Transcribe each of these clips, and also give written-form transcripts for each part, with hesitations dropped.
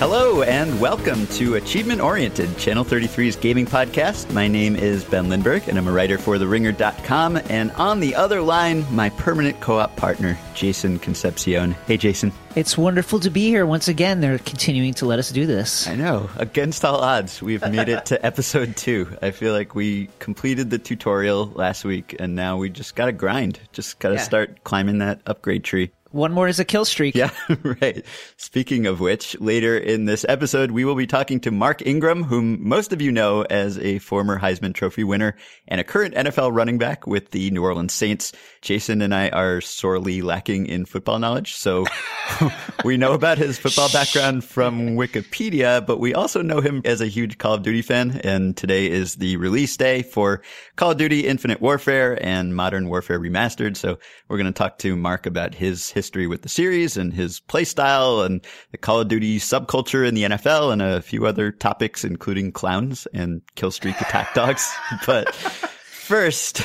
Hello and welcome to Achievement Oriented, Channel 33's gaming podcast. My name is Ben Lindberg and I'm a writer for TheRinger.com. And on the other line, my permanent co-op partner, Jason Concepcion. Hey, Jason. It's wonderful to be here once again. They're continuing to let us do this. I know. Against all odds, we've made it to episode 2. I feel like we completed the tutorial last week and now we just got to grind. Just got to start climbing that upgrade tree. One more is a kill streak. Yeah, right. Speaking of which, later in this episode, we will be talking to Mark Ingram, whom most of you know as a former Heisman Trophy winner and a current NFL running back with the New Orleans Saints. Jason and I are sorely lacking in football knowledge, so we know about his football background from Wikipedia, but we also know him as a huge Call of Duty fan, and today is the release day for Call of Duty Infinite Warfare and Modern Warfare Remastered, so we're going to talk to Mark about his history with the series and his play style and the Call of Duty subculture in the NFL and a few other topics, including clowns and kill streak attack dogs. But first,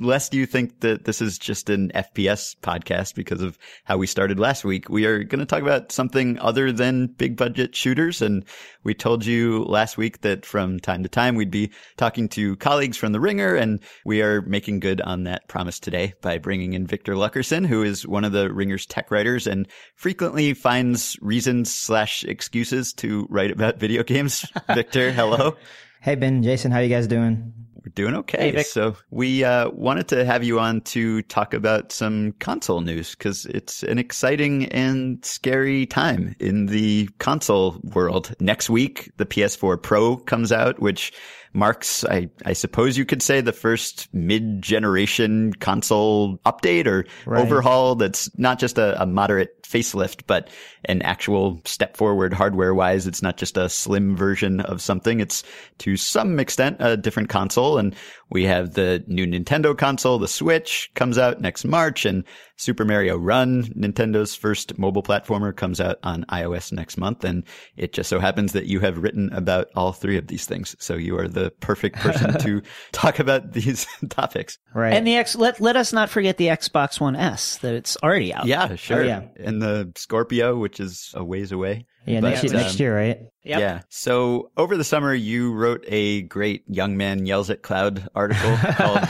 lest you think that this is just an FPS podcast because of how we started last week, we are going to talk about something other than big budget shooters. And we told you last week that from time to time we'd be talking to colleagues from The Ringer, and we are making good on that promise today by bringing in Victor Luckerson, who is one of The Ringer's tech writers and frequently finds reasons/excuses to write about video games. Victor, hello. Hey, Ben, Jason, how you guys doing? We're doing okay. Hey, so we wanted to have you on to talk about some console news because it's an exciting and scary time in the console world. Next week, the PS4 Pro comes out, which marks, I suppose you could say, the first mid-generation console update or overhaul that's not just a moderate facelift, but an actual step forward hardware-wise. It's not just a slim version of something. It's, to some extent, a different console. And we have the new Nintendo console, the Switch, comes out next March, and Super Mario Run, Nintendo's first mobile platformer, comes out on iOS next month. And it just so happens that you have written about all three of these things. So you are the perfect person to talk about these topics. Right. And the let us not forget the Xbox One S, that it's already out. Yeah, sure. Oh, yeah. And the Scorpio, which is a ways away. Yeah, but next year, right? Yep. Yeah. So over the summer, you wrote a great Young Man Yells at Cloud article called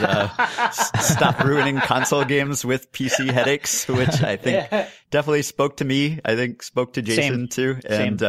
Stop Ruining Console Games with PC Headaches, which I think definitely spoke to me. I think spoke to Jason too. And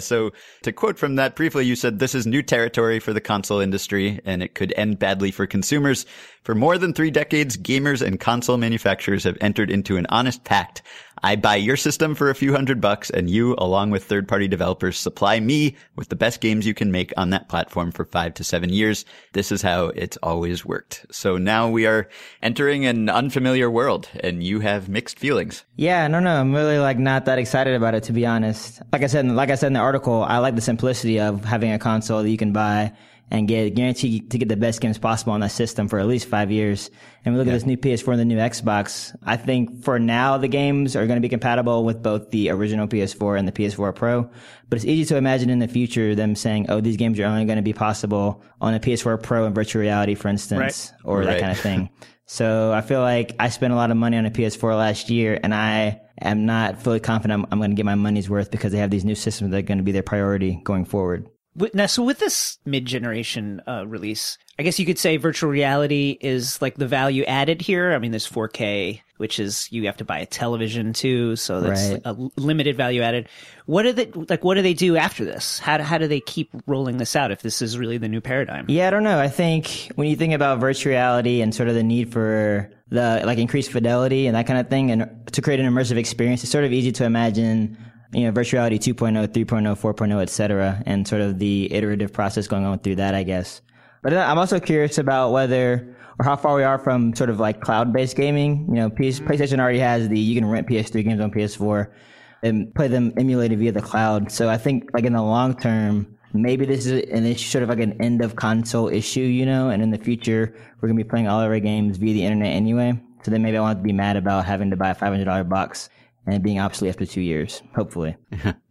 so to quote from that briefly, you said, "This is new territory for the console industry, and it could end badly for consumers. For more than 3 decades, gamers and console manufacturers have entered into an honest pact. I buy your system for a few $100 and you, along with third-party developers, supply me with the best games you can make on that platform for 5 to 7 years. This is how it's always worked." So now we are entering an unfamiliar world and you have mixed feelings. Yeah, no, I'm really not that excited about it, to be honest. Like I said in the article, I like the simplicity of having a console that you can buy and get guaranteed to get the best games possible on that system for at least 5 years. And we look at this new PS4 and the new Xbox. I think for now the games are going to be compatible with both the original PS4 and the PS4 Pro. But it's easy to imagine in the future them saying, "Oh, these games are only going to be possible on a PS4 Pro and virtual reality, for instance, or that kind of thing." So I feel like I spent a lot of money on a PS4 last year, and I am not fully confident I'm going to get my money's worth because they have these new systems that are going to be their priority going forward. Now, so with this mid-generation release, I guess you could say virtual reality is like the value added here. I mean, there's 4K, which is you have to buy a television too, so that's a limited value added. What do they do after this? How do they keep rolling this out if this is really the new paradigm? Yeah, I don't know. I think when you think about virtual reality and sort of the need for the increased fidelity and that kind of thing, and to create an immersive experience, it's sort of easy to imagine, you know, virtual reality 2.0, 3.0, 4.0, et cetera, and sort of the iterative process going on through that, I guess. But I'm also curious about whether or how far we are from sort of cloud-based gaming. You know, PlayStation already has you can rent PS3 games on PS4 and play them emulated via the cloud. So I think in the long term, maybe this is an issue, sort of an end of console issue, you know, and in the future, we're going to be playing all of our games via the internet anyway. So then maybe I won't have to be mad about having to buy a $500 box and it being obsolete after 2 years, hopefully.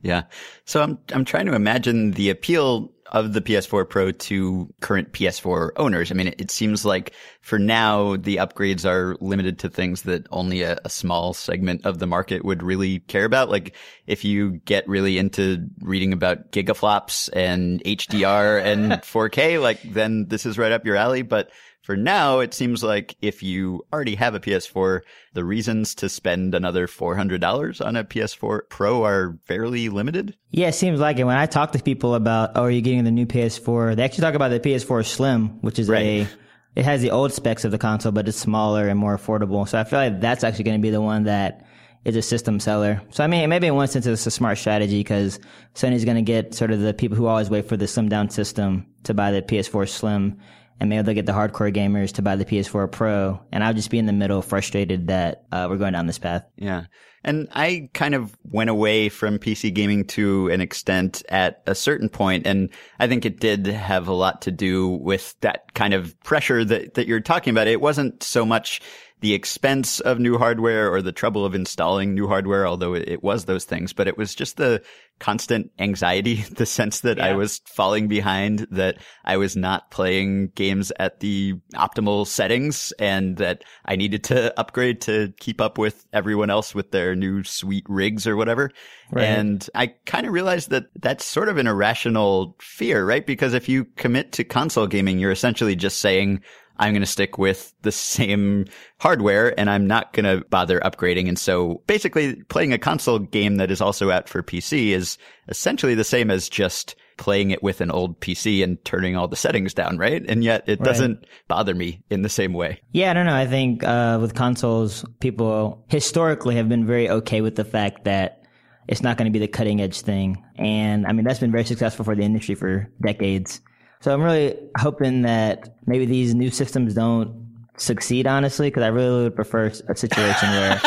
Yeah. So I'm trying to imagine the appeal of the PS4 Pro to current PS4 owners? I mean, it seems like for now, the upgrades are limited to things that only a small segment of the market would really care about. Like if you get really into reading about gigaflops and HDR and 4K, like then this is right up your alley. But for now, it seems like if you already have a PS4, the reasons to spend another $400 on a PS4 Pro are fairly limited. Yeah, it seems like it. When I talk to people about, oh, are you getting the new PS4? They actually talk about the PS4 Slim, which is it has the old specs of the console, but it's smaller and more affordable. So I feel like that's actually going to be the one that is a system seller. So I mean, maybe in one sense it's a smart strategy because Sony's going to get sort of the people who always wait for the slimmed down system to buy the PS4 Slim. And maybe they'll get the hardcore gamers to buy the PS4 Pro. And I'll just be in the middle frustrated that we're going down this path. Yeah. And I kind of went away from PC gaming to an extent at a certain point. And I think it did have a lot to do with that kind of pressure that you're talking about. It wasn't so much the expense of new hardware or the trouble of installing new hardware, although it was those things, but it was just the constant anxiety, the sense that I was falling behind, that I was not playing games at the optimal settings, and that I needed to upgrade to keep up with everyone else with their new sweet rigs or whatever. Right. And I kind of realized that that's sort of an irrational fear, right? Because if you commit to console gaming, you're essentially just saying, I'm going to stick with the same hardware and I'm not going to bother upgrading. And so basically playing a console game that is also out for PC is essentially the same as just playing it with an old PC and turning all the settings down, right? And yet it doesn't bother me in the same way. Yeah, I don't know. I think with consoles, people historically have been very okay with the fact that it's not going to be the cutting edge thing. And I mean, that's been very successful for the industry for decades. So I'm really hoping that maybe these new systems don't succeed, honestly, because I really would prefer a situation where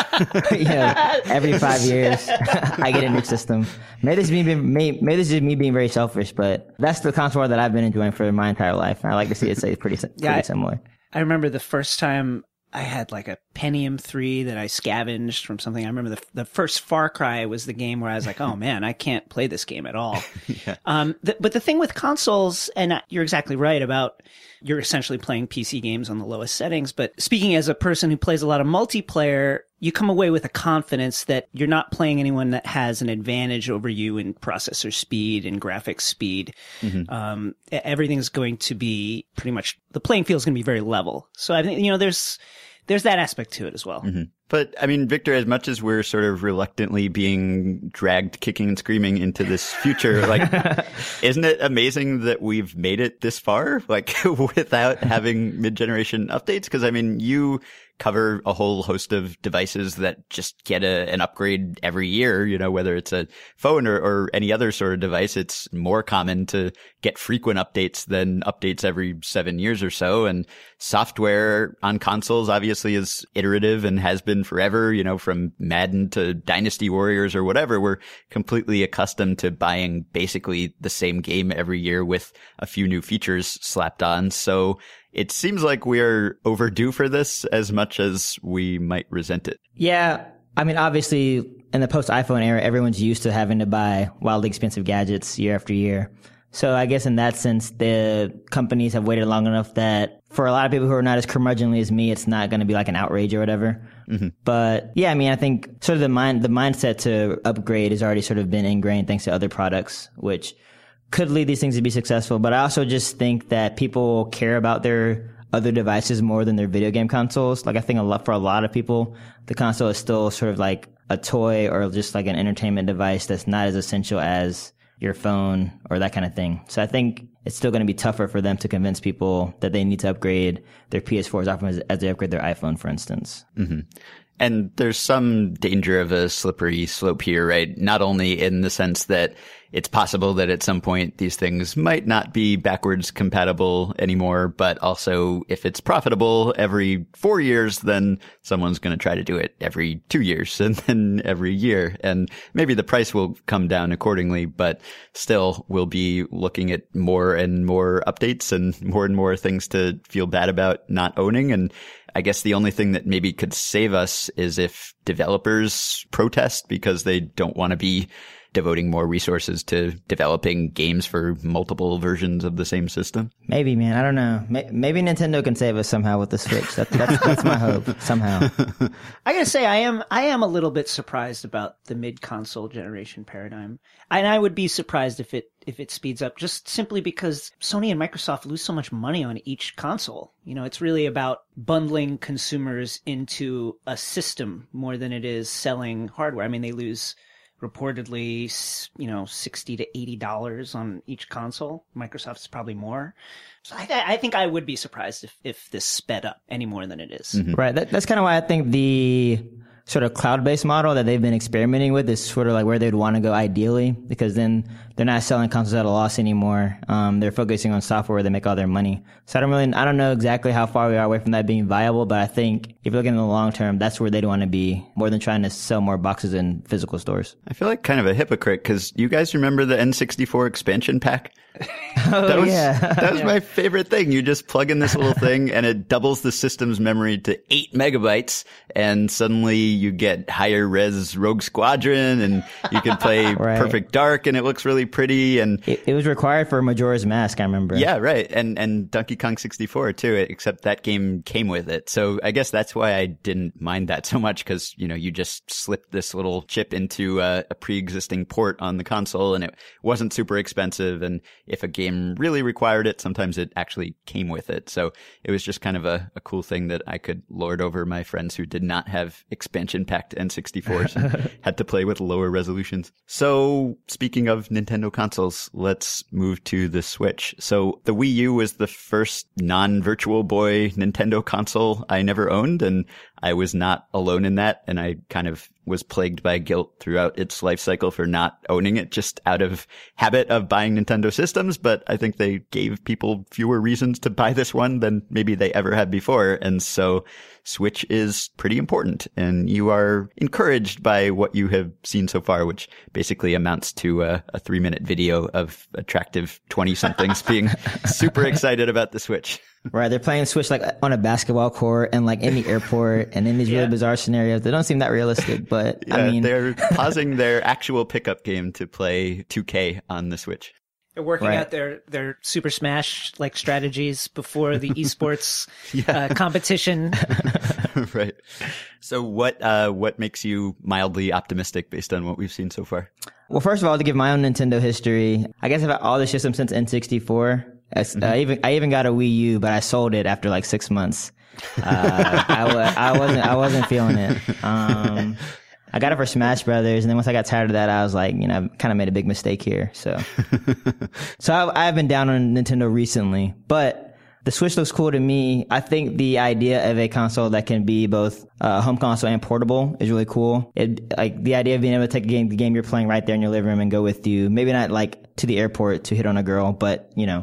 every 5 years I get a new system. Maybe this is me being very selfish, but that's the console that I've been enjoying for my entire life. And I like to see it say pretty similar. I remember the first time I had like a Pentium 3 that I scavenged from something. I remember the first Far Cry was the game where I was like, oh man, I can't play this game at all. But the thing with consoles, and you're exactly right about you're essentially playing PC games on the lowest settings, but speaking as a person who plays a lot of multiplayer, you come away with a confidence that you're not playing anyone that has an advantage over you in processor speed and graphics speed. Mm-hmm. Everything's going to be pretty much, the playing field is going to be very level. So I think, there's that aspect to it as well. Mm-hmm. But I mean, Victor, as much as we're sort of reluctantly being dragged kicking and screaming into this future, like, isn't it amazing that we've made it this far, like, without having mid-generation updates? Because I mean, you cover a whole host of devices that just get an upgrade every year, whether it's a phone or any other sort of device. It's more common to get frequent updates than updates every 7 years or so. And software on consoles obviously is iterative and has been forever, from Madden to Dynasty Warriors or whatever. We're completely accustomed to buying basically the same game every year with a few new features slapped on. So it seems like we're overdue for this as much as we might resent it. Yeah. I mean, obviously, in the post-iPhone era, everyone's used to having to buy wildly expensive gadgets year after year. So I guess in that sense, the companies have waited long enough that for a lot of people who are not as curmudgeonly as me, it's not going to be like an outrage or whatever. Mm-hmm. But yeah, I mean, I think sort of the mindset to upgrade has already sort of been ingrained thanks to other products, which could lead these things to be successful. But I also just think that people care about their other devices more than their video game consoles. Like I think for a lot of people, the console is still sort of like a toy or just like an entertainment device that's not as essential as your phone or that kind of thing. So I think it's still going to be tougher for them to convince people that they need to upgrade their PS4 as often as they upgrade their iPhone, for instance. Mm-hmm. And there's some danger of a slippery slope here, right? Not only in the sense that it's possible that at some point these things might not be backwards compatible anymore, but also if it's profitable every 4 years, then someone's going to try to do it every 2 years and then every year. And maybe the price will come down accordingly, but still we'll be looking at more and more updates and more things to feel bad about not owning. And I guess the only thing that maybe could save us is if developers protest because they don't want to be devoting more resources to developing games for multiple versions of the same system? Maybe, man. I don't know. Maybe Nintendo can save us somehow with the Switch. That's my hope, somehow. I gotta say, I am a little bit surprised about the mid-console generation paradigm. And I would be surprised if it speeds up, just simply because Sony and Microsoft lose so much money on each console. You know, it's really about bundling consumers into a system more than it is selling hardware. I mean, they lose reportedly, you know, $60 to $80 on each console. Microsoft's probably more. So I think I would be surprised if this sped up any more than it is. Mm-hmm. Right. That's kind of why I think the sort of cloud-based model that they've been experimenting with is sort of like where they'd want to go ideally, because then they're not selling consoles at a loss anymore. They're focusing on software where they make all their money. So I don't know exactly how far we are away from that being viable, but I think if you're looking in the long term, that's where they'd want to be, more than trying to sell more boxes in physical stores. I feel like kind of a hypocrite, because you guys remember the N64 expansion pack? That was my favorite thing. You just plug in this little thing and it doubles the system's memory to 8 megabytes, and suddenly you get higher res Rogue Squadron, and you can play Perfect Dark, and it looks really pretty. And it was required for Majora's Mask, I remember. Yeah, right. And Donkey Kong 64 too, except that game came with it. So I guess that's why I didn't mind that so much, because, you know, you just slipped this little chip into a pre-existing port on the console, and it wasn't super expensive. And if a game really required it, sometimes it actually came with it. So it was just kind of a cool thing that I could lord over my friends who did not have expansion-packed N64s and had to play with lower resolutions. So speaking of Nintendo consoles, let's move to the Switch. So the Wii U was the first non-Virtual Boy Nintendo console I never owned, and I was not alone in that, and I kind of was plagued by guilt throughout its life cycle for not owning it, just out of habit of buying Nintendo systems. But I think they gave people fewer reasons to buy this one than maybe they ever had before. And so Switch is pretty important, and you are encouraged by what you have seen so far, which basically amounts to a 3-minute video of attractive 20-somethings being super excited about the Switch. Right, they're playing Switch like on a basketball court and like in the airport and in these really bizarre scenarios. They don't seem that realistic, but I mean, they're pausing their actual pickup game to play 2K on the Switch. They're working out their Super Smash like strategies before the esports competition. Right. So what makes you mildly optimistic based on what we've seen so far? Well, first of all, to give my own Nintendo history, I guess I've had all the systems since N64. I even got a Wii U, but I sold it after like 6 months. I wasn't feeling it. I got it for Smash Brothers, and then once I got tired of that, I was like, you know, I kind of made a big mistake here. So I've been down on Nintendo recently, but the Switch looks cool to me. I think the idea of a console that can be both home console and portable is really cool. Like the idea of being able to take the game you're playing right there in your living room and go with you. Maybe not like to the airport to hit on a girl, but, you know,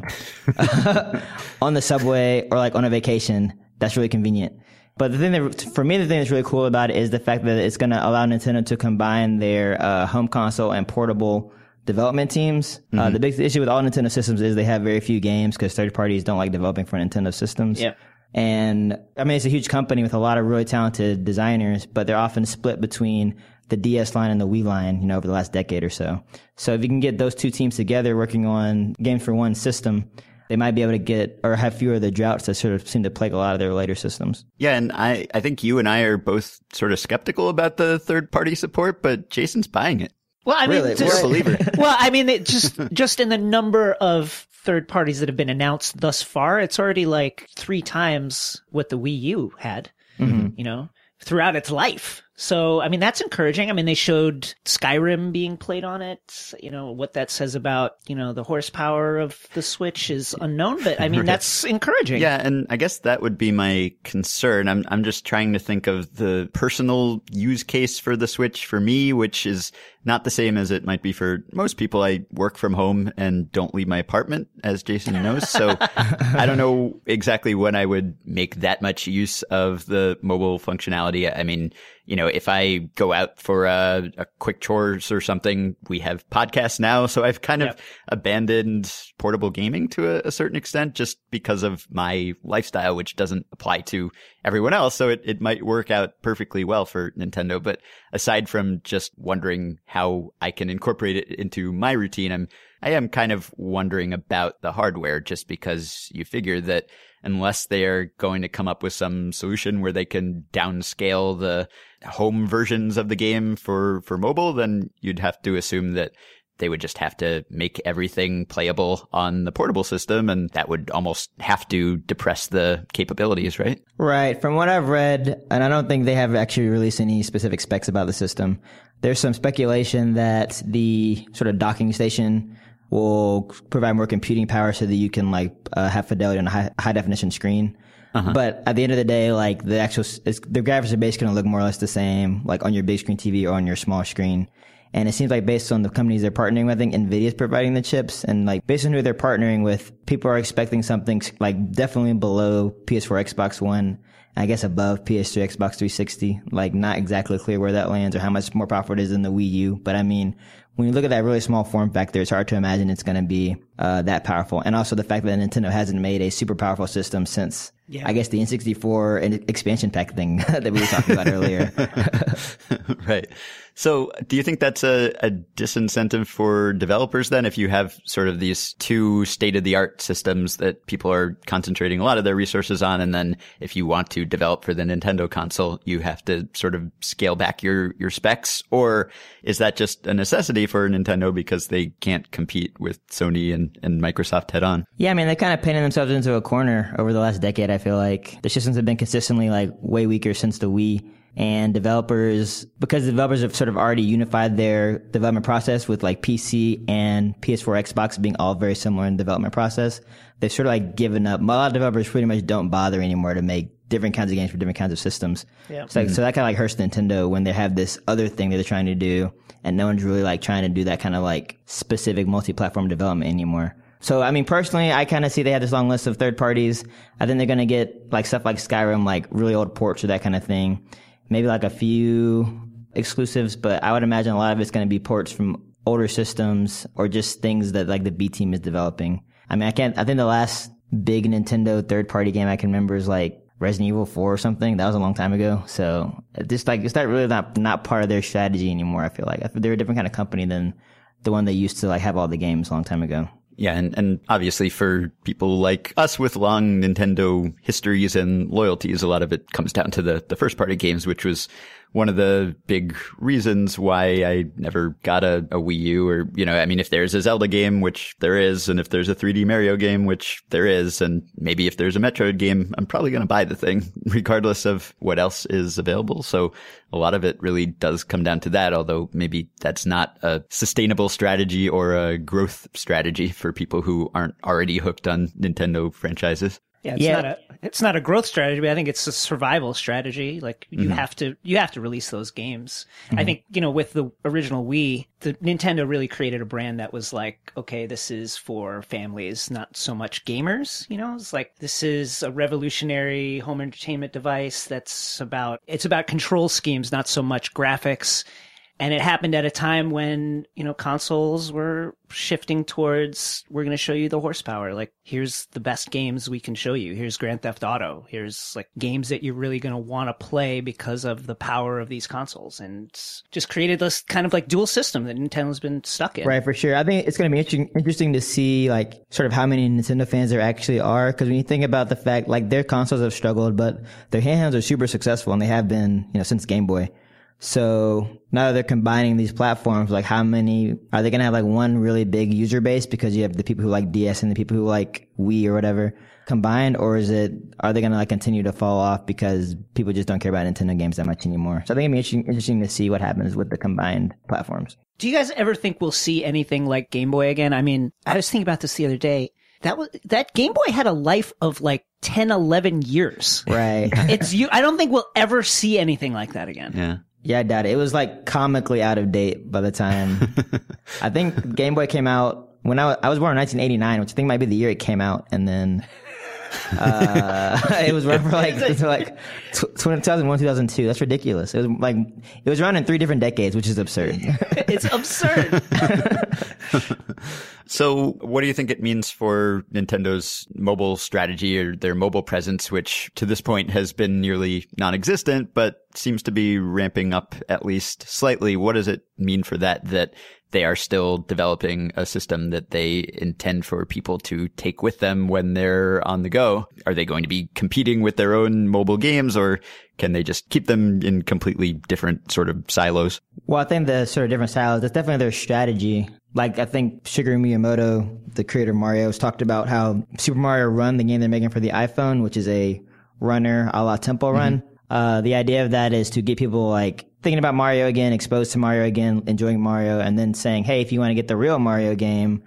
on the subway or like on a vacation. That's really convenient. But the thing that, for me, the thing that's really cool about it is the fact that it's going to allow Nintendo to combine their home console and portable development teams. The big issue with all Nintendo systems is they have very few games because third parties don't like developing for Nintendo systems. Yeah. And I mean, it's a huge company with a lot of really talented designers, but they're often split between the DS line and the Wii line, you know, over the last decade or so. So if you can get those two teams together working on games for one system, they might be able to get or have fewer of the droughts that sort of seem to plague a lot of their later systems. Yeah, and I think you and I are both sort of skeptical about the third-party support, but Jason's buying it. Well, I mean, really? We're a believer. Well, I mean, it just in the number of third parties that have been announced thus far, it's already like 3 times what the Wii U had, you know, throughout its life. So, I mean, that's encouraging. I mean, they showed Skyrim being played on it. You know, what that says about, you know, the horsepower of the Switch is unknown, but I mean, that's encouraging. Yeah, and I guess that would be my concern. I'm just trying to think of the personal use case for the Switch for me, which is not the same as it might be for most people. I work from home and don't leave my apartment, as Jason knows. So I don't know exactly when I would make that much use of the mobile functionality. I mean, you know, if I go out for a quick chores or something, we have podcasts now. So I've kind of abandoned portable gaming to a certain extent just because of my lifestyle, which doesn't apply to everyone else. So it might work out perfectly well for Nintendo. But aside from just wondering how I can incorporate it into my routine, I am kind of wondering about the hardware, just because you figure that unless they are going to come up with some solution where they can downscale the home versions of the game for mobile, then you'd have to assume that they would just have to make everything playable on the portable system, and that would almost have to depress the capabilities, right? Right. From what I've read, and I don't think they have actually released any specific specs about the system, there's some speculation that the sort of docking station will provide more computing power so that you can have fidelity on a high definition screen. Uh-huh. But at the end of the day, like the graphics are basically going to look more or less the same, like on your big screen TV or on your small screen. And it seems like based on the companies they're partnering with, I think Nvidia is providing the chips, and like based on who they're partnering with, people are expecting something like definitely below PS4, Xbox One, I guess above PS3, Xbox 360. Like not exactly clear where that lands or how much more powerful it is than the Wii U. But I mean, when you look at that really small form factor, it's hard to imagine it's going to be that powerful. And also the fact that Nintendo hasn't made a super powerful system since, I guess, the N64 expansion pack thing that we were talking about earlier. Right. So do you think that's a disincentive for developers then, if you have sort of these two state-of-the-art systems that people are concentrating a lot of their resources on, and then if you want to develop for the Nintendo console, you have to sort of scale back your specs? Or is that just a necessity for Nintendo because they can't compete with Sony and Microsoft head on? Yeah, I mean, they kind of painted themselves into a corner over the last decade, I feel like. The systems have been consistently like way weaker since the Wii. And because developers have sort of already unified their development process with like PC and PS4, Xbox being all very similar in the development process, they've sort of like given up. A lot of developers pretty much don't bother anymore to make different kinds of games for different kinds of systems. Yeah. So that kind of like hurts Nintendo when they have this other thing that they're trying to do, and no one's really like trying to do that kind of like specific multi-platform development anymore. So, I mean, personally, I kind of see they have this long list of third parties. I think they're going to get like stuff like Skyrim, like really old ports or that kind of thing. Maybe like a few exclusives, but I would imagine a lot of it's going to be ports from older systems or just things that like the B team is developing. I mean, I think the last big Nintendo third party game I can remember is like Resident Evil 4 or something. That was a long time ago. So just like, it's not really not part of their strategy anymore. I feel like they're a different kind of company than the one they used to like have all the games a long time ago. Yeah, and obviously for people like us with long Nintendo histories and loyalties, a lot of it comes down to the first-party games, which was one of the big reasons why I never got a Wii U or, you know, I mean, if there's a Zelda game, which there is, and if there's a 3D Mario game, which there is, and maybe if there's a Metroid game, I'm probably going to buy the thing regardless of what else is available. So a lot of it really does come down to that, although maybe that's not a sustainable strategy or a growth strategy for people who aren't already hooked on Nintendo franchises. Yeah, it's not a growth strategy, but I think it's a survival strategy. Like you have to release those games. Mm-hmm. I think, you know, with the original Wii, the Nintendo really created a brand that was like, okay, this is for families, not so much gamers, you know? It's like, this is a revolutionary home entertainment device that's about control schemes, not so much graphics. And it happened at a time when, you know, consoles were shifting towards, we're going to show you the horsepower. Like, here's the best games we can show you. Here's Grand Theft Auto. Here's like games that you're really going to want to play because of the power of these consoles. And just created this kind of like dual system that Nintendo's been stuck in. Right, for sure. I think it's going to be interesting to see like sort of how many Nintendo fans there actually are. Because when you think about the fact, like, their consoles have struggled, but their handhelds are super successful, and they have been, you know, since Game Boy. So now that they're combining these platforms, like, how many are they going to have, like, one really big user base because you have the people who like DS and the people who like Wii or whatever combined, or are they going to like continue to fall off because people just don't care about Nintendo games that much anymore? So I think it'd be interesting to see what happens with the combined platforms. Do you guys ever think we'll see anything like Game Boy again? I mean, I was thinking about this the other day. That Game Boy had a life of like 10, 11 years. Right. I don't think we'll ever see anything like that again. Yeah. Yeah, I doubt it. It was like comically out of date by the time. I think Game Boy came out when I was born in 1989, which I think might be the year it came out. And then It was around for like 2001, 2002. That's ridiculous. It was like it was around in three different decades, which is absurd. It's absurd. So what do you think it means for Nintendo's mobile strategy or their mobile presence, which to this point has been nearly non-existent, but seems to be ramping up at least slightly? What does it mean for that they are still developing a system that they intend for people to take with them when they're on the go? Are they going to be competing with their own mobile games, or can they just keep them in completely different sort of silos? Well, I think the sort of different silos, that's definitely their strategy. Like, I think Shigeru Miyamoto, the creator of Mario, has talked about how Super Mario Run, the game they're making for the iPhone, which is a runner a la Temple Run, the idea of that is to get people like thinking about Mario again, exposed to Mario again, enjoying Mario, and then saying, hey, if you want to get the real Mario game,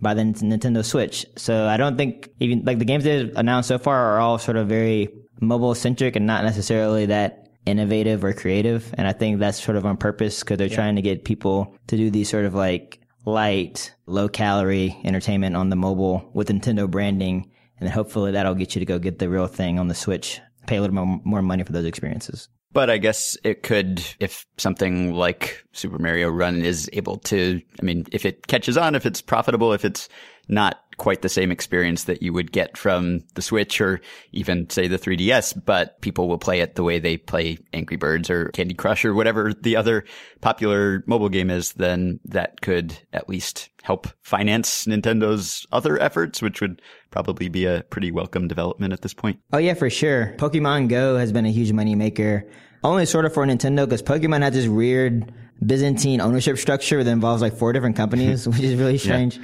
buy the Nintendo Switch. So I don't think even like the games they've announced so far are all sort of very mobile centric and not necessarily that innovative or creative. And I think that's sort of on purpose because they're trying to get people to do these sort of like light, low calorie entertainment on the mobile with Nintendo branding. And then hopefully that'll get you to go get the real thing on the Switch. Pay a little more money for those experiences. But I guess it could, if something like Super Mario Run is able to, I mean, if it catches on, if it's profitable, if it's not quite the same experience that you would get from the Switch or even, say, the 3DS, but people will play it the way they play Angry Birds or Candy Crush or whatever the other popular mobile game is, then that could at least help finance Nintendo's other efforts, which would probably be a pretty welcome development at this point. Oh, yeah, for sure. Pokemon Go has been a huge moneymaker, only sort of for Nintendo, because Pokemon has this weird Byzantine ownership structure that involves like four different companies, which is really strange.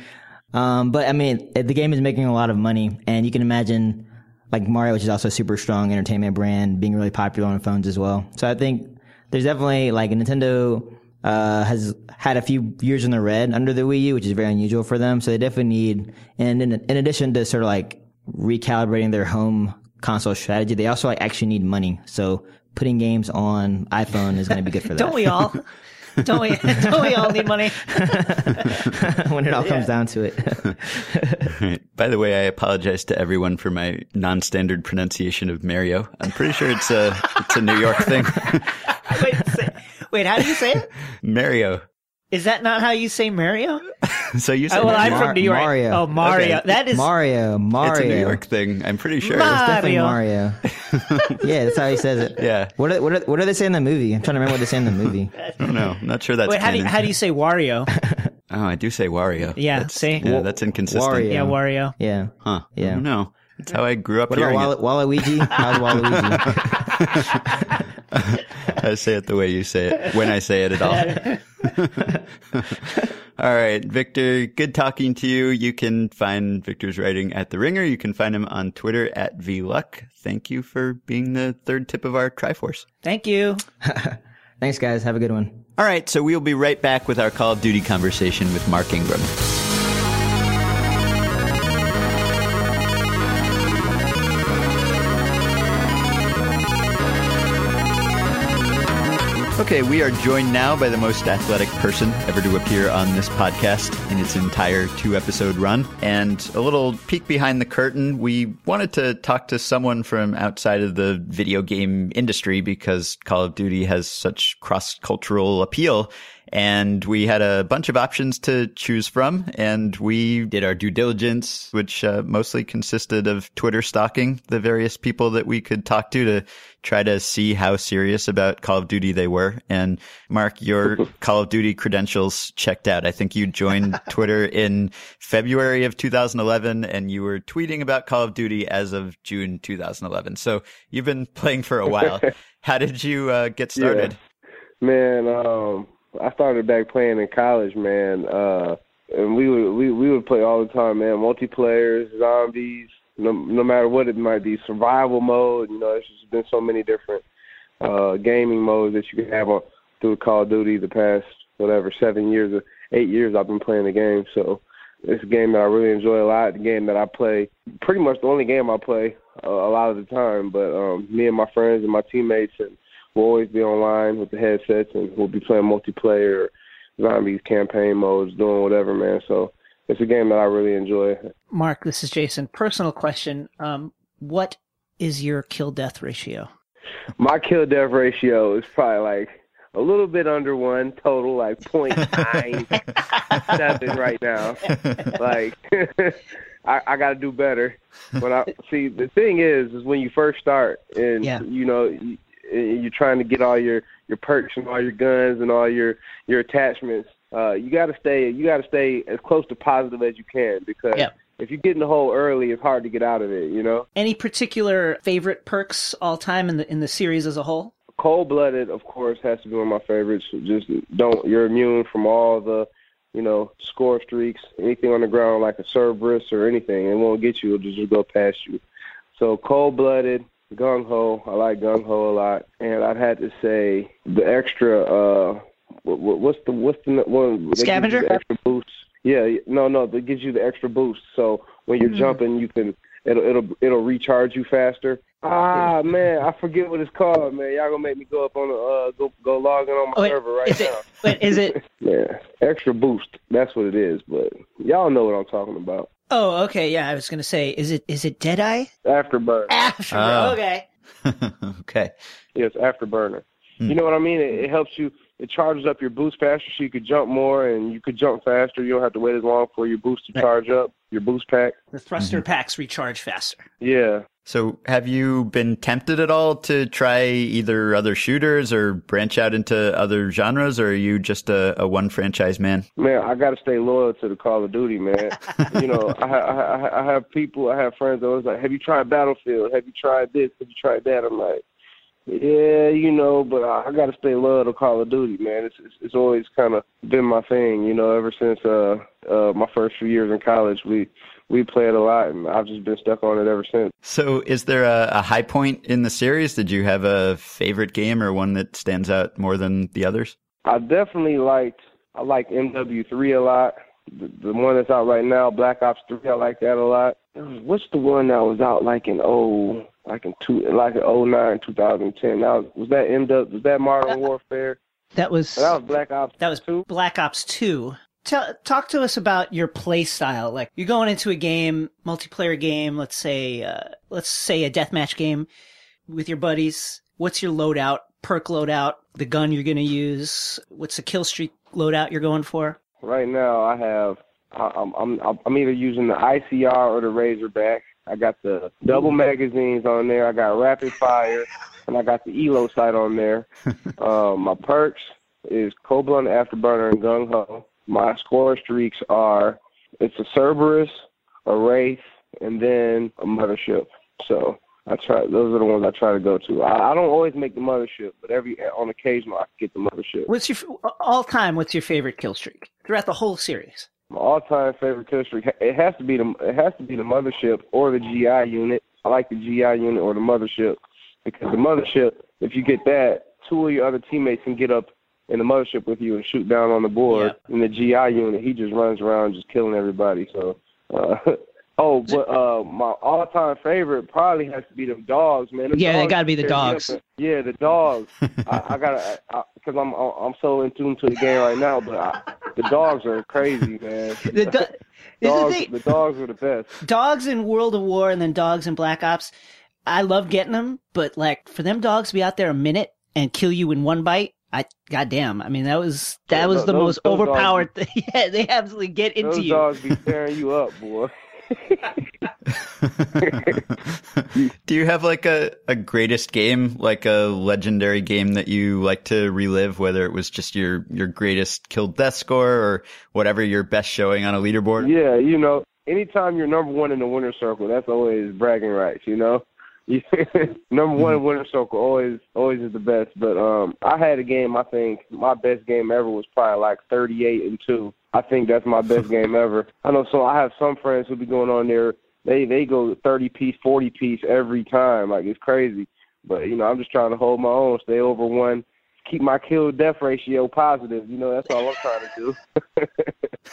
But I mean, the game is making a lot of money, and you can imagine like Mario, which is also a super strong entertainment brand, being really popular on phones as well. So I think there's definitely like Nintendo has had a few years in the red under the Wii U, which is very unusual for them. So they definitely need, and in addition to sort of like recalibrating their home console strategy, they also like actually need money. So putting games on iPhone is going to be good for that. Don't we all? Don't we all need money? When it all comes down to it. Right. By the way, I apologize to everyone for my non-standard pronunciation of Mario. I'm pretty sure it's a New York thing. Wait, how do you say it? Mario. Is that not how you say Mario? So you say Mario. Oh, well, I'm from New York. Mario. Oh, Mario. Okay. That is Mario. It's a New York thing. I'm pretty sure. Mario. It's definitely Mario. Yeah, that's how he says it. Yeah. What do they say in the movie? I'm trying to remember what they say in the movie. I don't know. I'm not sure that's canon. How do you say Wario? Oh, I do say Wario. Yeah, that's, see? Yeah, that's inconsistent. Wario. Yeah, Wario. Yeah. Huh. Yeah. I don't know. That's how I grew up hearing it. Waluigi? How's Waluigi? I say it the way you say it, when I say it at all. All right, Victor, good talking to you. You can find Victor's writing at The Ringer. You can find him on Twitter at VLuck. Thank you for being the third tip of our Triforce. Thank you. Thanks, guys. Have a good one. All right, so we'll be right back with our Call of Duty conversation with Mark Ingram. Okay, we are joined now by the most athletic person ever to appear on this podcast in its entire 2-episode run. And a little peek behind the curtain, we wanted to talk to someone from outside of the video game industry because Call of Duty has such cross-cultural appeal. And we had a bunch of options to choose from, and we did our due diligence, which mostly consisted of Twitter stalking the various people that we could talk to try to see how serious about Call of Duty they were. And Mark, your Call of Duty credentials checked out. I think you joined Twitter in February of 2011, and you were tweeting about Call of Duty as of June 2011. So you've been playing for a while. How did you get started? Yeah. Man, I started back playing in college, man, and we would play all the time, man. Multiplayers, zombies, no matter what it might be, survival mode. You know, there's just been so many different gaming modes that you can have on through Call of Duty the past whatever 8 years I've been playing the game. So it's a game that I really enjoy a lot. The game that I play, pretty much the only game I play a lot of the time. But me and my friends and my teammates and we'll always be online with the headsets, and we'll be playing multiplayer, zombies, campaign modes, doing whatever, man. So it's a game that I really enjoy. Mark, this is Jason. Personal question. what is your kill-death ratio? My kill-death ratio is probably like a little bit under one total, like 0.97 right now. Like, I got to do better. When I see, the thing is when you first start and, you know, you're trying to get all your perks and all your guns and all your attachments, you got to stay as close to positive as you can, because if you get in the hole early, it's hard to get out of it, you know? Any particular favorite perks all time in the series as a whole? Cold-blooded, of course, has to be one of my favorites. Just you're immune from all the, you know, score streaks, anything on the ground like a Cerberus or anything. It won't get you. It'll just go past you. So cold-blooded, gung-ho. I like gung-ho a lot. And I'd have to say the extra, what's the one? Scavenger? The extra boosts. Yeah, no, that gives you the extra boost. So when you're jumping, you can it'll recharge you faster. Ah, man, I forget what it's called, man. Y'all gonna make me go up on the go log in on my server right now. But is it? Yeah, extra boost. That's what it is. But y'all know what I'm talking about. Oh, okay. Yeah, I was gonna say, is it Deadeye? Afterburner. Afterburner. Okay. Okay. Yes, Afterburner. Hmm. You know what I mean? It helps you. It charges up your boost faster, so you could jump more, and you could jump faster. You don't have to wait as long for your boost to charge up, your boost pack. The thruster packs recharge faster. Yeah. So have you been tempted at all to try either other shooters or branch out into other genres, or are you just a one-franchise man? Man, I got to stay loyal to the Call of Duty, man. You know, I have people, I have friends that always like, have you tried Battlefield? Have you tried this? Have you tried that? I'm like, yeah, you know, but I got to stay loyal to Call of Duty, man. It's always kind of been my thing, you know, ever since my first few years in college. We played a lot, and I've just been stuck on it ever since. So is there a high point in the series? Did you have a favorite game or one that stands out more than the others? I definitely like MW3 a lot. The one that's out right now, Black Ops 3, I like that a lot. What's the one that was out in 2009, 2010? Was that Modern Warfare? That was Black Ops 2. That was Black Ops 2. Talk to us about your play style. Like, you're going into a game, multiplayer game, let's say a deathmatch game with your buddies. What's your loadout, perk loadout, the gun you're going to use? What's the kill streak loadout you're going for? Right now, I'm either using the ICR or the Razorback. I got the double magazines on there. I got rapid fire, and I got the ELO sight on there. My perks is Cold Blunt, Afterburner, and Gung Ho. My score streaks are, it's a Cerberus, a Wraith, and then a Mothership. So those are the ones I try to go to. I don't always make the Mothership, but on occasion I get the Mothership. What's your favorite kill streak throughout the whole series? My all-time favorite kill streak, it has to be the Mothership or the GI unit. I like the GI unit or the Mothership, because the Mothership, if you get that, two of your other teammates can get up in the Mothership with you and shoot down on the board. Yep. In the GI unit, he just runs around just killing everybody. So. But my all-time favorite probably has to be them dogs, man. They gotta be the dogs. Yeah, the dogs. Because I'm so in tune to the game right now. But the dogs are crazy, man. The dogs are the best. Dogs in World of War and then dogs in Black Ops. I love getting them, but like for them dogs to be out there a minute and kill you in one bite. Goddamn! I mean, that was the most overpowered thing. Yeah, they absolutely get into you. Those dogs be tearing you up, boy. Do you have like a greatest game, like a legendary game that you like to relive, whether it was just your greatest kill death score or whatever, your best showing on a leaderboard? Yeah, you know, anytime you're number one in the winner's circle, that's always bragging rights, you know? Number one in winner's circle always is the best. But I had a game, I think my best game ever was probably like 38-2. I think that's my best game ever. I know, so I have some friends who be going on there. They go 30-piece, 40-piece every time. Like, it's crazy. But, you know, I'm just trying to hold my own, stay over one keep my kill-death ratio positive. You know, that's all I'm trying to do.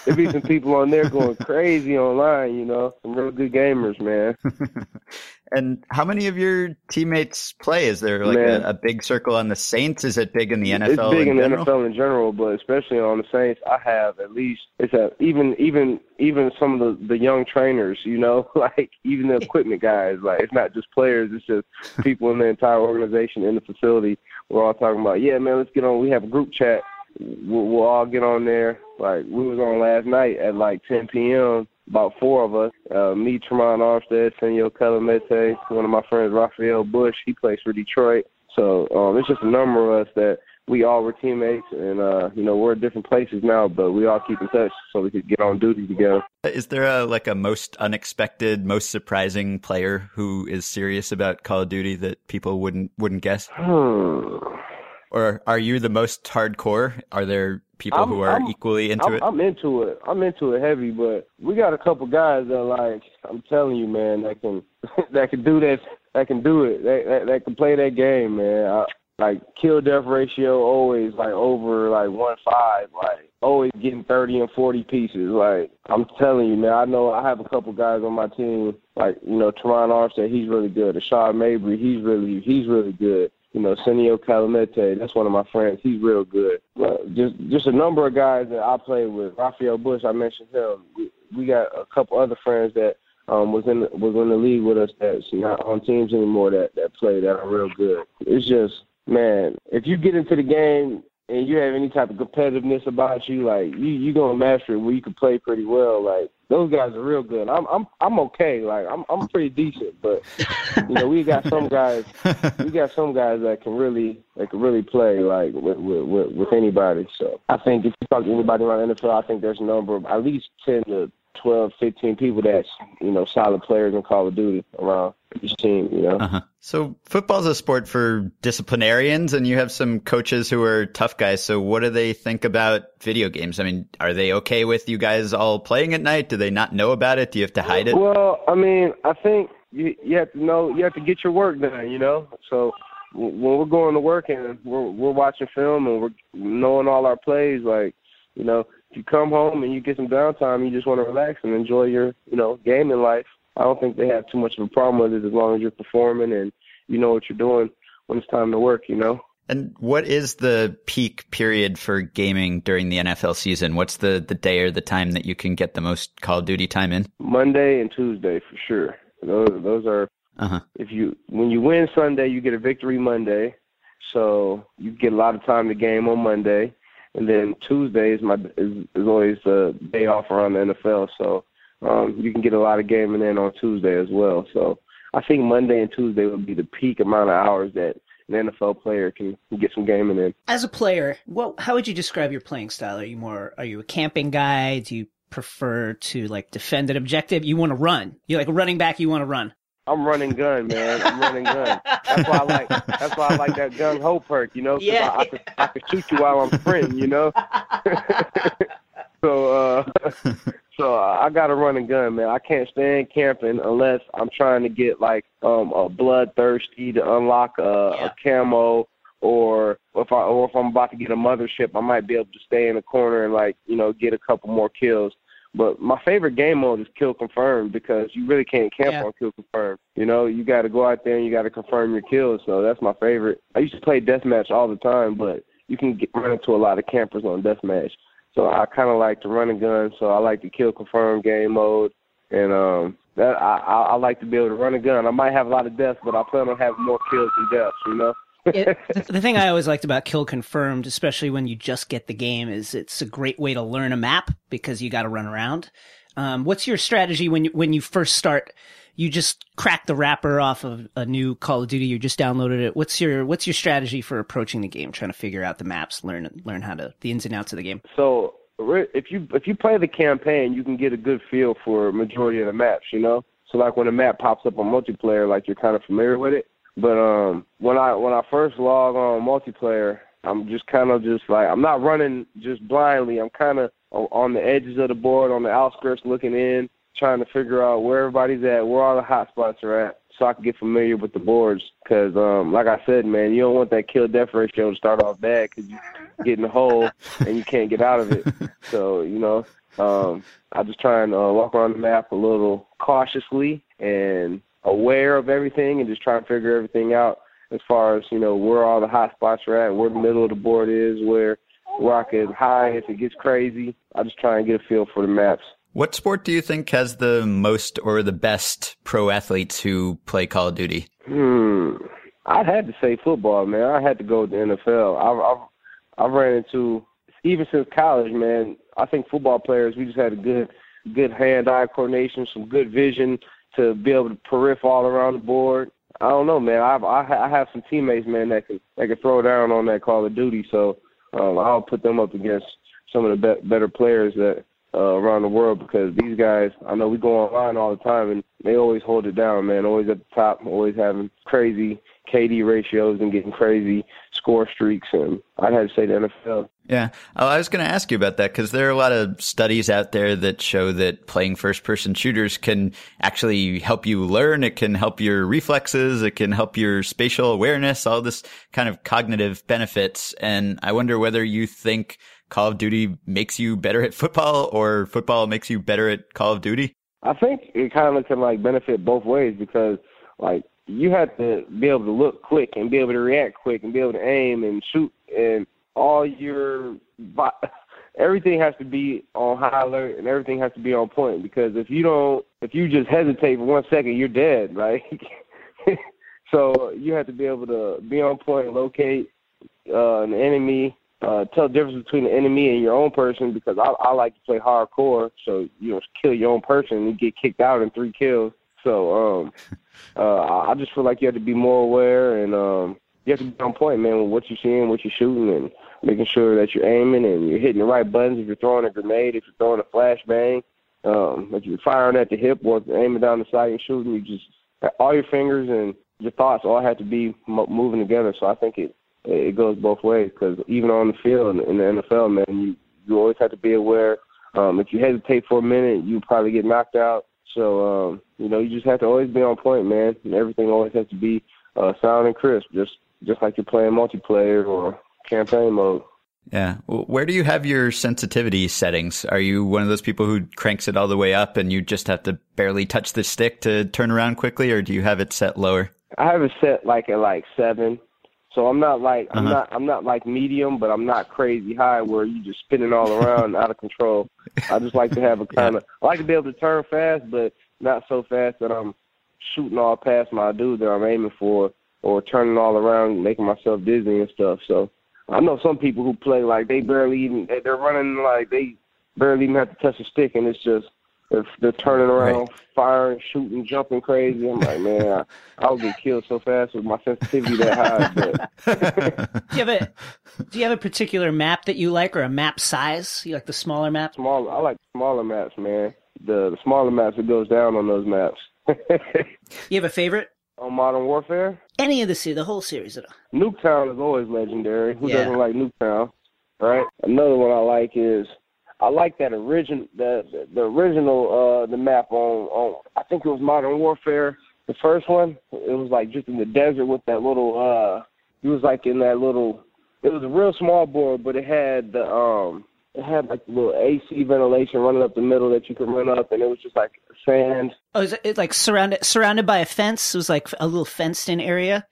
There be some people on there going crazy online, you know. Some real good gamers, man. And how many of your teammates play? Is there like a big circle on the Saints? Is it big in the NFL? It's big in the NFL in general, but especially on the Saints, I have at least even some of the young trainers, you know, like even the equipment guys. Like it's not just players; it's just people in the entire organization in the facility. We're all talking about, yeah, man, let's get on. We have a group chat. We'll all get on there. Like we was on last night at like 10 p.m. About four of us, me, Tremont Armstead, Senio Kelemete, one of my friends, Rafael Bush, he plays for Detroit. So it's just a number of us that we all were teammates, and, you know, we're at different places now, but we all keep in touch so we could get on duty together. Is there a most unexpected, most surprising player who is serious about Call of Duty that people wouldn't guess? Or are you the most hardcore? Are there people who are equally into it? I'm into it. I'm into it heavy, but we got a couple guys that like, I'm telling you, man, that can do that, that can do it, that can play that game, man. Like kill death ratio always like over like 1.5, like always getting 30 and 40 pieces. Like I'm telling you, man, I know I have a couple guys on my team, like, you know, Teron Armstead, he's really good. Ashad Mabry, he's really good. You know, Senio Kelemete, that's one of my friends. He's real good. Just a number of guys that I played with. Rafael Bush, I mentioned him. We got a couple other friends that was in the league with us that's not on teams anymore that play that are real good. It's just, man, if you get into the game and you have any type of competitiveness about you, like you gonna master it where you can play pretty well. Like those guys are real good. I'm okay. Like I'm pretty decent, but you know we got some guys that can really play like with anybody. So I think if you talk to anybody around the NFL, I think there's a number of at least 10 to 12, 15 people that's, you know, solid players in Call of Duty around each team, you know. Uh-huh. So football's a sport for disciplinarians, and you have some coaches who are tough guys. So what do they think about video games? I mean, are they okay with you guys all playing at night? Do they not know about it? Do you have to hide it? Well, I mean, I think you have to know, you have to get your work done, you know. So when we're going to work and we're watching film and we're knowing all our plays, like, you know, if you come home and you get some downtime, you just want to relax and enjoy your, you know, gaming life. I don't think they have too much of a problem with it as long as you're performing and you know what you're doing when it's time to work, you know. And what is the peak period for gaming during the NFL season? What's the day or the time that you can get the most Call of Duty time in? Monday and Tuesday for sure. Those are when you win Sunday, you get a victory Monday. So you get a lot of time to game on Monday. And then Tuesday is always the day off around the NFL, so you can get a lot of gaming in on Tuesday as well. So I think Monday and Tuesday would be the peak amount of hours that an NFL player can get some gaming in. As a player, how would you describe your playing style? Are you a camping guy? Do you prefer to like defend an objective? You want to run? You're like a running back. You want to run? I'm running gun, man. I'm running gun. That's why I like that gun ho perk, you know. Yeah. I could shoot you while I'm sprinting, you know. So I got a running gun, man. I can't stand camping unless I'm trying to get like a bloodthirsty to unlock a camo, or if I'm about to get a mothership, I might be able to stay in the corner and like, you know, get a couple more kills. But my favorite game mode is kill confirmed, because you really can't camp on kill confirmed. You know, you got to go out there and you got to confirm your kills. So that's my favorite. I used to play deathmatch all the time, but you can run into a lot of campers on deathmatch. So I kind of like to run and gun. So I like the kill confirmed game mode, and I like to be able to run a gun. I might have a lot of deaths, but I plan on having more kills than deaths. You know. The thing I always liked about Kill Confirmed, especially when you just get the game, is it's a great way to learn a map because you got to run around. What's your strategy when you first start? You just crack the wrapper off of a new Call of Duty. You just downloaded it. What's your strategy for approaching the game, trying to figure out the maps, learn how to the ins and outs of the game? So if you play the campaign, you can get a good feel for majority of the maps, you know. So like when a map pops up on multiplayer, like you're kind of familiar with it. But when I first log on multiplayer, I'm just kind of just like, I'm not running just blindly. I'm kind of on the edges of the board, on the outskirts looking in, trying to figure out where everybody's at, where all the hot spots are at. so I can get familiar with the boards. Because, like I said, man, you don't want that kill-death ratio to start off bad because you get in the hole and you can't get out of it. So, you know, I just try and walk around the map a little cautiously and aware of everything and just try and figure everything out as far as, you know, where all the hot spots are at, where the middle of the board is, where I can hide if it gets crazy. I just try and get a feel for the maps. What sport do you think has the most or the best pro athletes who play Call of Duty? I'd have to say football, man. I had to go with the NFL. I've ran into, even since college, man, I think football players, we just had a good hand-eye coordination, some good vision to be able to periff all around the board. I don't know, man. I have some teammates, man, that can throw down on that Call of Duty, so I'll put them up against some of the better players that around the world, because these guys, I know we go online all the time, and they always hold it down, man, always at the top, always having crazy KD ratios and getting crazy score streaks, and I'd have to say the NFL. Yeah, I was going to ask you about that, because there are a lot of studies out there that show that playing first-person shooters can actually help you learn. It can help your reflexes. It can help your spatial awareness, all this kind of cognitive benefits. And I wonder whether you think Call of Duty makes you better at football or football makes you better at Call of Duty. I think it kind of can, like, benefit both ways, because, like, you have to be able to look quick and be able to react quick and be able to aim and shoot, and everything has to be on high alert and everything has to be on point, because if you just hesitate for 1 second, you're dead, right? So you have to be able to be on point, locate an enemy, tell the difference between the enemy and your own person, because I like to play hardcore, so you don't kill your own person and get kicked out in 3 kills. So I just feel like you have to be more aware, and you have to be on point, man, with what you're seeing, what you're shooting, and making sure that you're aiming and you're hitting the right buttons. If you're throwing a grenade, if you're throwing a flashbang, if you're firing at the hip or aiming down the sight and shooting, you just all your fingers and your thoughts all have to be moving together. So I think it goes both ways, because even on the field in the NFL, man, you always have to be aware. If you hesitate for a minute, you probably get knocked out. So, you know, you just have to always be on point, man. And everything always has to be sound and crisp, just like you're playing multiplayer or campaign mode. Yeah. Well, where do you have your sensitivity settings? Are you one of those people who cranks it all the way up and you just have to barely touch the stick to turn around quickly, or do you have it set lower? I have it set at 7. So I'm not like medium, but I'm not crazy high where you just spinning all around out of control. I just like to have a kind of I like to be able to turn fast, but not so fast that I'm shooting all past my dude that I'm aiming for, or turning all around, making myself dizzy and stuff. So I know some people who play like they're running like they barely even have to touch a stick, and it's just if they're turning around, firing, shooting, jumping crazy. I'm like, man, I would get killed so fast with my sensitivity that high. But. Do you have a particular map that you like, or a map size? You like the smaller maps? I like the smaller maps, man. The smaller maps, it goes down on those maps. You have a favorite? On Modern Warfare? Any of the whole series at all. Nuketown is always legendary. Who doesn't like Nuketown, right? Another one I like is that original the map on I think it was Modern Warfare, the first one. It was like just in the desert with that little it was like in that little, it was a real small board, but it had the it had like the little AC ventilation running up the middle that you could run up, and it was just like sand. Oh, is it like surrounded by a fence? It was like a little fenced in area.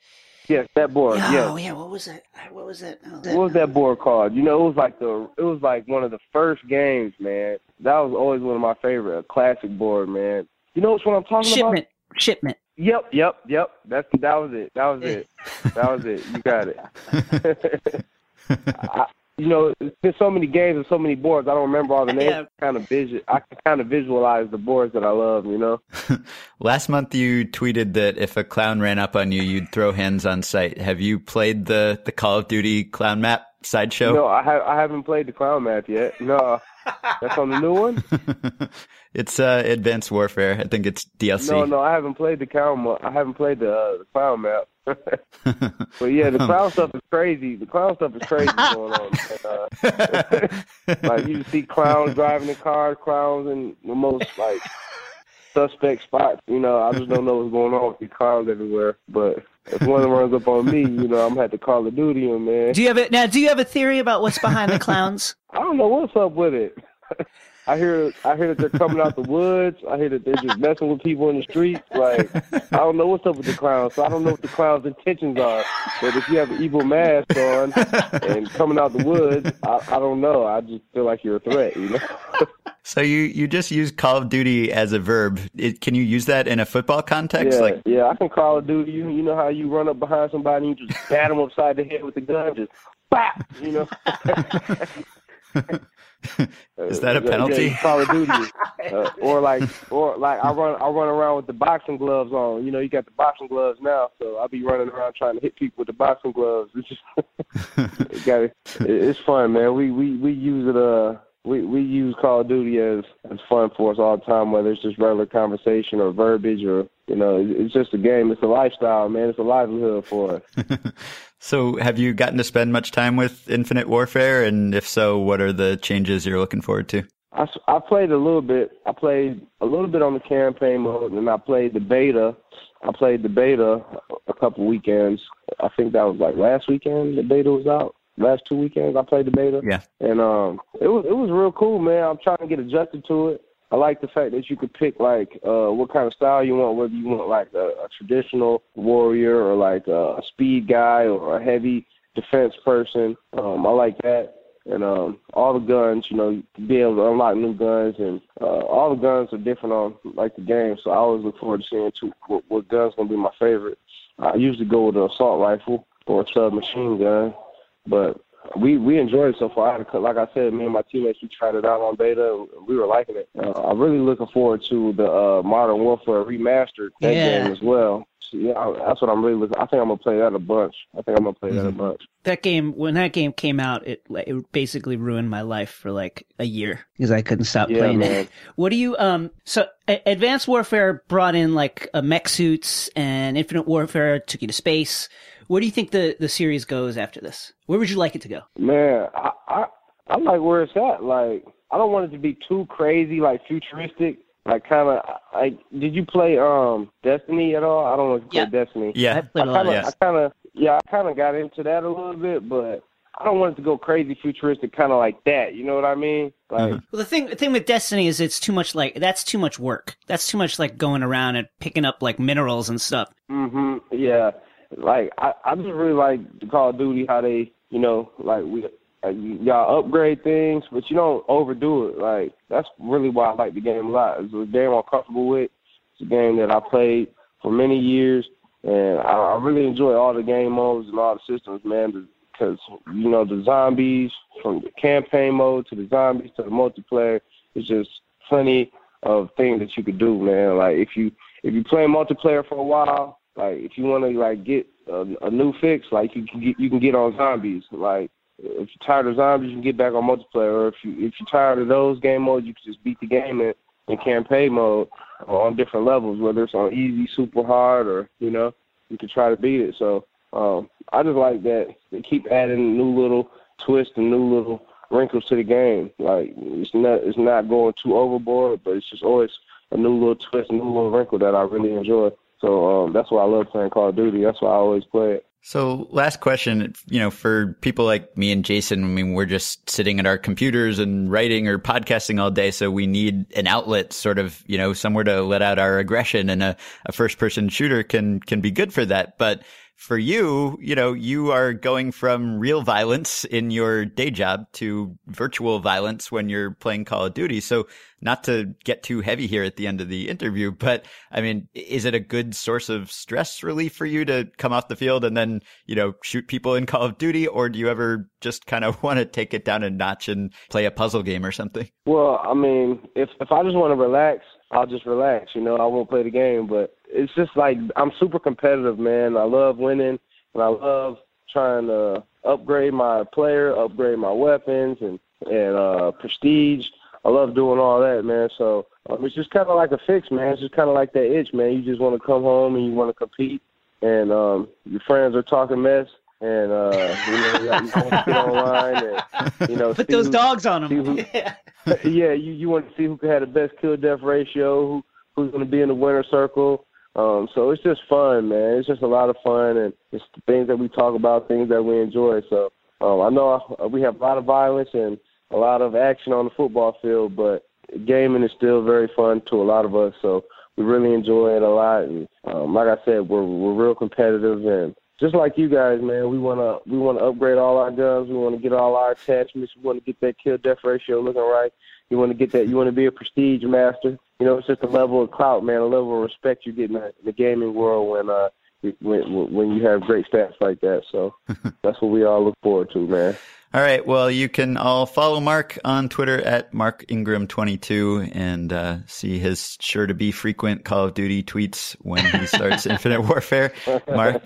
Yes, that board. Oh yeah. What was that? What was that board called? You know, it was like one of the first games, man. That was always one of my favorite, a classic board, man. You know which one I'm talking about? Shipment. Yep. That was it. You got it. You know, there's so many games and so many boards. I don't remember all the names. Yeah. I can kind of visualize the boards that I love, you know? Last month you tweeted that if a clown ran up on you, you'd throw hands on sight. Have you played the Call of Duty clown map sideshow? No, I haven't played the clown map yet. No. That's on the new one? It's Advanced Warfare. I think it's DLC. No, I haven't played the clown map. But yeah, the clown stuff is crazy. The clown stuff is crazy going on. Like you see clowns driving the cars, clowns in the most like suspect spots. You know, I just don't know what's going on with these cars everywhere. But if one of them runs up on me, you know, I'm gonna have to Call of Duty him, man. Do you have it now? Do you have a theory about what's behind the clowns? I don't know what's up with it. I hear that they're coming out the woods. I hear that they're just messing with people in the streets. Like, I don't know what's up with the clowns. So I don't know what the clowns' intentions are. But if you have an evil mask on and coming out the woods, I don't know. I just feel like you're a threat, you know? So you just use Call of Duty as a verb. Can you use that in a football context? Yeah, like, yeah, I can Call of Duty. You know how you run up behind somebody and you just bat them upside the head with the gun, just bap, you know? Is that a penalty? Yeah, Call of Duty. Or like I run around with the boxing gloves on. You know, you got the boxing gloves now, so I'll be running around trying to hit people with the boxing gloves. It's just it's fun, man. We use it. We use Call of Duty as fun for us all the time, whether it's just regular conversation or verbiage or, you know, it's just a game. It's a lifestyle, man. It's a livelihood for us. So have you gotten to spend much time with Infinite Warfare? And if so, what are the changes you're looking forward to? I played a little bit. I played a little bit on the campaign mode, and I played the beta. I played the beta a couple weekends. I think that was like last weekend the beta was out. Last two weekends I played the beta. Yeah. And it was real cool, man. I'm trying to get adjusted to it. I like the fact that you could pick like what kind of style you want, whether you want like a traditional warrior or like a speed guy or a heavy defense person. I like that. And all the guns, you know, you be able to unlock new guns, and all the guns are different on like the game. So I always look forward to seeing what gun's gonna be my favorite. I usually go with an assault rifle or a submachine gun. But we enjoyed it so far. Like I said, me and my teammates, we tried it out on beta. We were liking it. I'm really looking forward to the Modern Warfare Remastered, that game as well. So, yeah, that's what I'm really looking. I think I'm gonna play that a bunch. That game, when that game came out, it basically ruined my life for like a year because I couldn't stop playing it. What do you so Advanced Warfare brought in like mech suits, and Infinite Warfare took you to space. Where do you think the series goes after this? Where would you like it to go? Man, I like where it's at. Like, I don't want it to be too crazy, like futuristic. Like, kind of, did you play Destiny at all? I don't know if you played Destiny. Yeah, I played a lot. I kind of got into that a little bit, but I don't want it to go crazy futuristic, kind of like that. You know what I mean? Like, well, the thing with Destiny is it's too much. Like, that's too much work. That's too much like going around and picking up like minerals and stuff. Yeah. Like, I just really like Call of Duty, how they, you know, like, y'all upgrade things, but you don't overdo it. Like, that's really why I like the game a lot. It's a game I'm comfortable with. It's a game that I played for many years, and I really enjoy all the game modes and all the systems, man, because, you know, the zombies, from the campaign mode to the zombies to the multiplayer, it's just plenty of things that you could do, man. Like, if you play multiplayer for a while, like, if you want to, like, get a new fix, like, you can get on zombies. Like, if you're tired of zombies, you can get back on multiplayer. Or if you're tired of those game modes, you can just beat the game in campaign mode on different levels, whether it's on easy, super hard, or, you know, you can try to beat it. So I just like that they keep adding new little twists and new little wrinkles to the game. Like, it's not going too overboard, but it's just always a new little twist, a new little wrinkle that I really enjoy. So that's why I love playing Call of Duty. That's why I always play it. So last question, you know, for people like me and Jason, I mean, we're just sitting at our computers and writing or podcasting all day. So we need an outlet, sort of, you know, somewhere to let out our aggression, and a first person shooter can be good for that. But for you, you know, you are going from real violence in your day job to virtual violence when you're playing Call of Duty. So not to get too heavy here at the end of the interview, but I mean, is it a good source of stress relief for you to come off the field and then, you know, shoot people in Call of Duty? Or do you ever just kind of want to take it down a notch and play a puzzle game or something? Well, I mean, if I just want to relax, I'll just relax, you know, I won't play the game. But it's just like, I'm super competitive, man. I love winning, and I love trying to upgrade my player, upgrade my weapons, and prestige. I love doing all that, man. So it's just kind of like a fix, man. It's just kind of like that itch, man. You just want to come home and you want to compete, and your friends are talking mess. And, you know, you want to get online and, you know, put those dogs on them. Yeah, you want to see who had the best kill-death ratio, who who's going to be in the winner circle. So it's just fun, man. It's just a lot of fun, and it's things that we talk about, things that we enjoy. So I know we have a lot of violence and a lot of action on the football field, but gaming is still very fun to a lot of us. So we really enjoy it a lot. And like I said, we're real competitive, and just like you guys, man, we wanna upgrade all our guns. We wanna get all our attachments. We wanna get that kill death ratio looking right. You wanna be a prestige master. You know, it's just a level of clout, man, a level of respect you get in the gaming world when you have great stats like that. So that's what we all look forward to, man. All right. Well, you can all follow Mark on Twitter at MarkIngram22 and see his sure-to-be frequent Call of Duty tweets when he starts Infinite Warfare. Mark,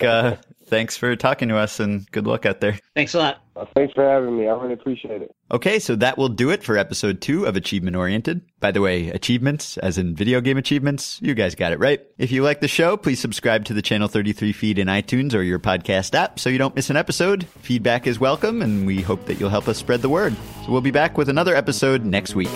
thanks for talking to us, and good luck out there. Thanks a lot. Thanks for having me. I really appreciate it. Okay, so that will do it for episode 2 of Achievement Oriented. By the way, achievements, as in video game achievements, you guys got it right. If you like the show, please subscribe to the Channel 33 feed in iTunes or your podcast app so you don't miss an episode. Feedback is welcome, and we hope that you'll help us spread the word. So we'll be back with another episode next week.